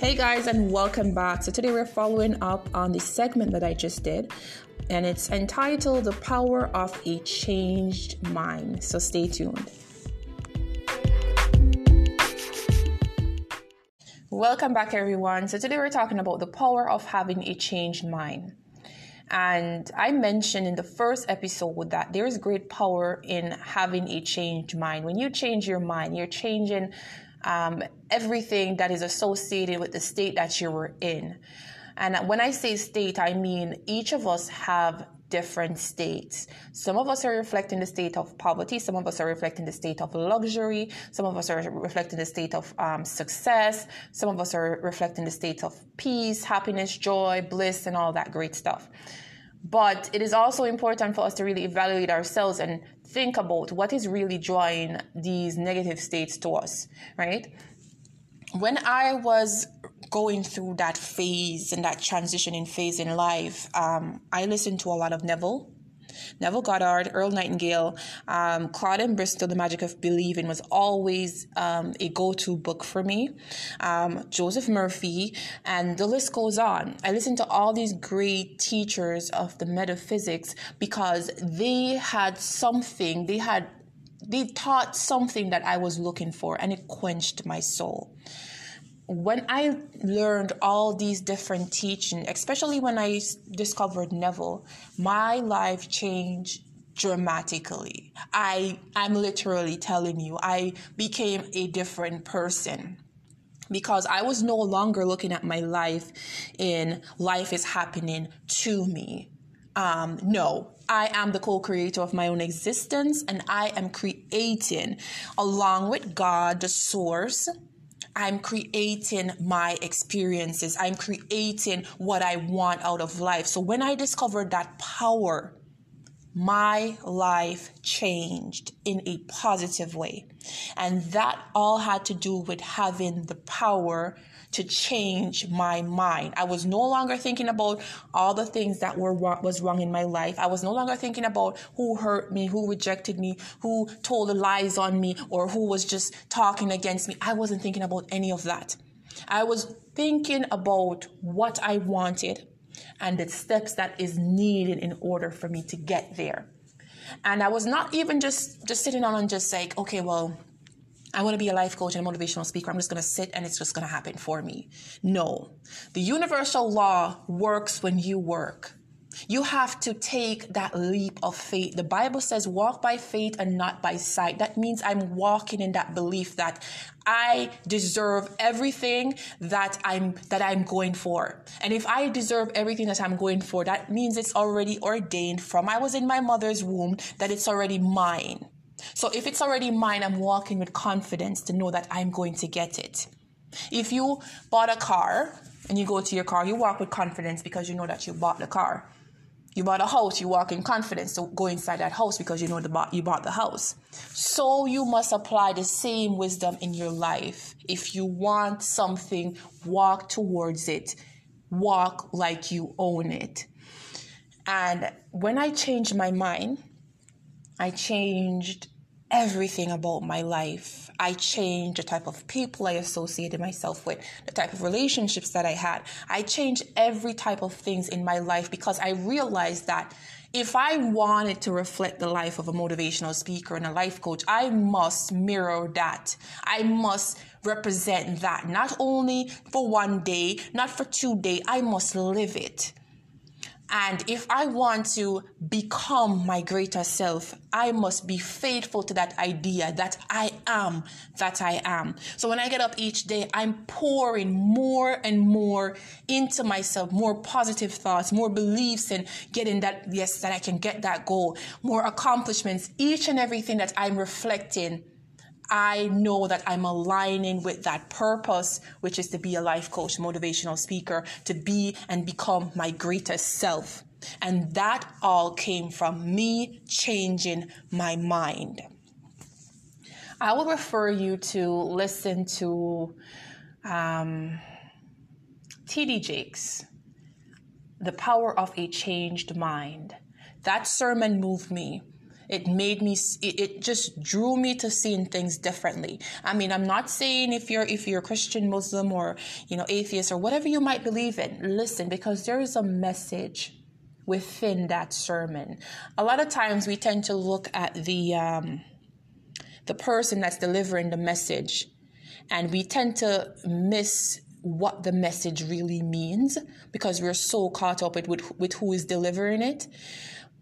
Hey guys, and welcome back. So today we're following up on the segment that I just did, and it's entitled The Power of a Changed Mind. So stay tuned. Welcome back, everyone. So today we're talking about the power of having a changed mind. And I mentioned in the first episode that there is great power in having a changed mind. When you change your mind, you're changing everything that is associated with the state that you were in. And when I say state, I mean each of us have different states. Some of us are reflecting the state of poverty. Some of us are reflecting the state of luxury. Some of us are reflecting the state of success. Some of us are reflecting the state of peace, happiness, joy, bliss, and all that great stuff. But it is also important for us to really evaluate ourselves and think about what is really drawing these negative states to us, right? When I was going through that phase and that transitioning phase in life, I listened to a lot of Neville Goddard, Earl Nightingale, Claude M. Bristol, The Magic of Believing was always a go-to book for me, Joseph Murphy, and the list goes on. I listened to all these great teachers of the metaphysics because they taught something that I was looking for, and it quenched my soul. When I learned all these different teachings, especially when I discovered Neville, my life changed dramatically. I'm literally telling you, I became a different person because I was no longer looking at my life in life is happening to me. No, I am the co-creator of my own existence, and I am creating, along with God, the source. I'm creating my experiences. I'm creating what I want out of life. So when I discovered that power, my life changed in a positive way. And that all had to do with having the power to change my mind. I was no longer thinking about all the things that was wrong in my life. I was no longer thinking about who hurt me, who rejected me, who told lies on me, or who was just talking against me. I wasn't thinking about any of that. I was thinking about what I wanted and the steps that is needed in order for me to get there. And I was not even just sitting down and just like, okay, well, I want to be a life coach and a motivational speaker. I'm just going to sit and it's just going to happen for me. No. The universal law works when you work. You have to take that leap of faith. The Bible says walk by faith and not by sight. That means I'm walking in that belief that I deserve everything that I'm going for. And if I deserve everything that I'm going for, that means it's already ordained from I was in my mother's womb that it's already mine. So if it's already mine, I'm walking with confidence to know that I'm going to get it. If you bought a car and you go to your car, you walk with confidence because you know that you bought the car. You bought a house, you walk in confidence to go inside that house because you know you bought the house. So you must apply the same wisdom in your life. If you want something, walk towards it. Walk like you own it. And when I changed my mind, I changed everything about my life. I changed the type of people I associated myself with, the type of relationships that I had. I changed every type of things in my life because I realized that if I wanted to reflect the life of a motivational speaker and a life coach, I must mirror that. I must represent that, not only for one day, not for 2 days. I must live it. And if I want to become my greater self, I must be faithful to that idea that I am. So when I get up each day, I'm pouring more and more into myself, more positive thoughts, more beliefs, and getting that, yes, that I can get that goal, more accomplishments. Each and everything that I'm reflecting, I know that I'm aligning with that purpose, which is to be a life coach, motivational speaker, to be and become my greatest self. And that all came from me changing my mind. I will refer you to listen to T.D. Jakes, The Power of a Changed Mind. That sermon moved me. It made me, it just drew me to seeing things differently. I mean, I'm not saying if you're Christian, Muslim, or, you know, atheist or whatever you might believe in, listen, because there is a message within that sermon. A lot of times we tend to look at the person that's delivering the message, and we tend to miss what the message really means because we're so caught up with who is delivering it.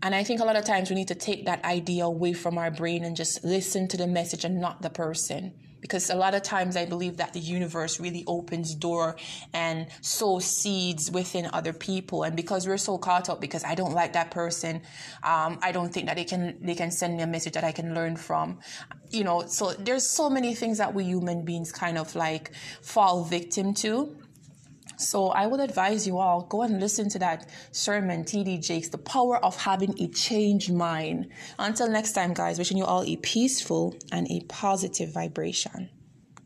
And I think a lot of times we need to take that idea away from our brain and just listen to the message and not the person. Because a lot of times I believe that the universe really opens door and sows seeds within other people. And because we're so caught up, because I don't like that person, I don't think that they can send me a message that I can learn from. You know, so there's so many things that we human beings kind of like fall victim to. So I would advise you all, go and listen to that sermon, T.D. Jakes, The Power of Having a Changed Mind. Until next time, guys, wishing you all a peaceful and a positive vibration.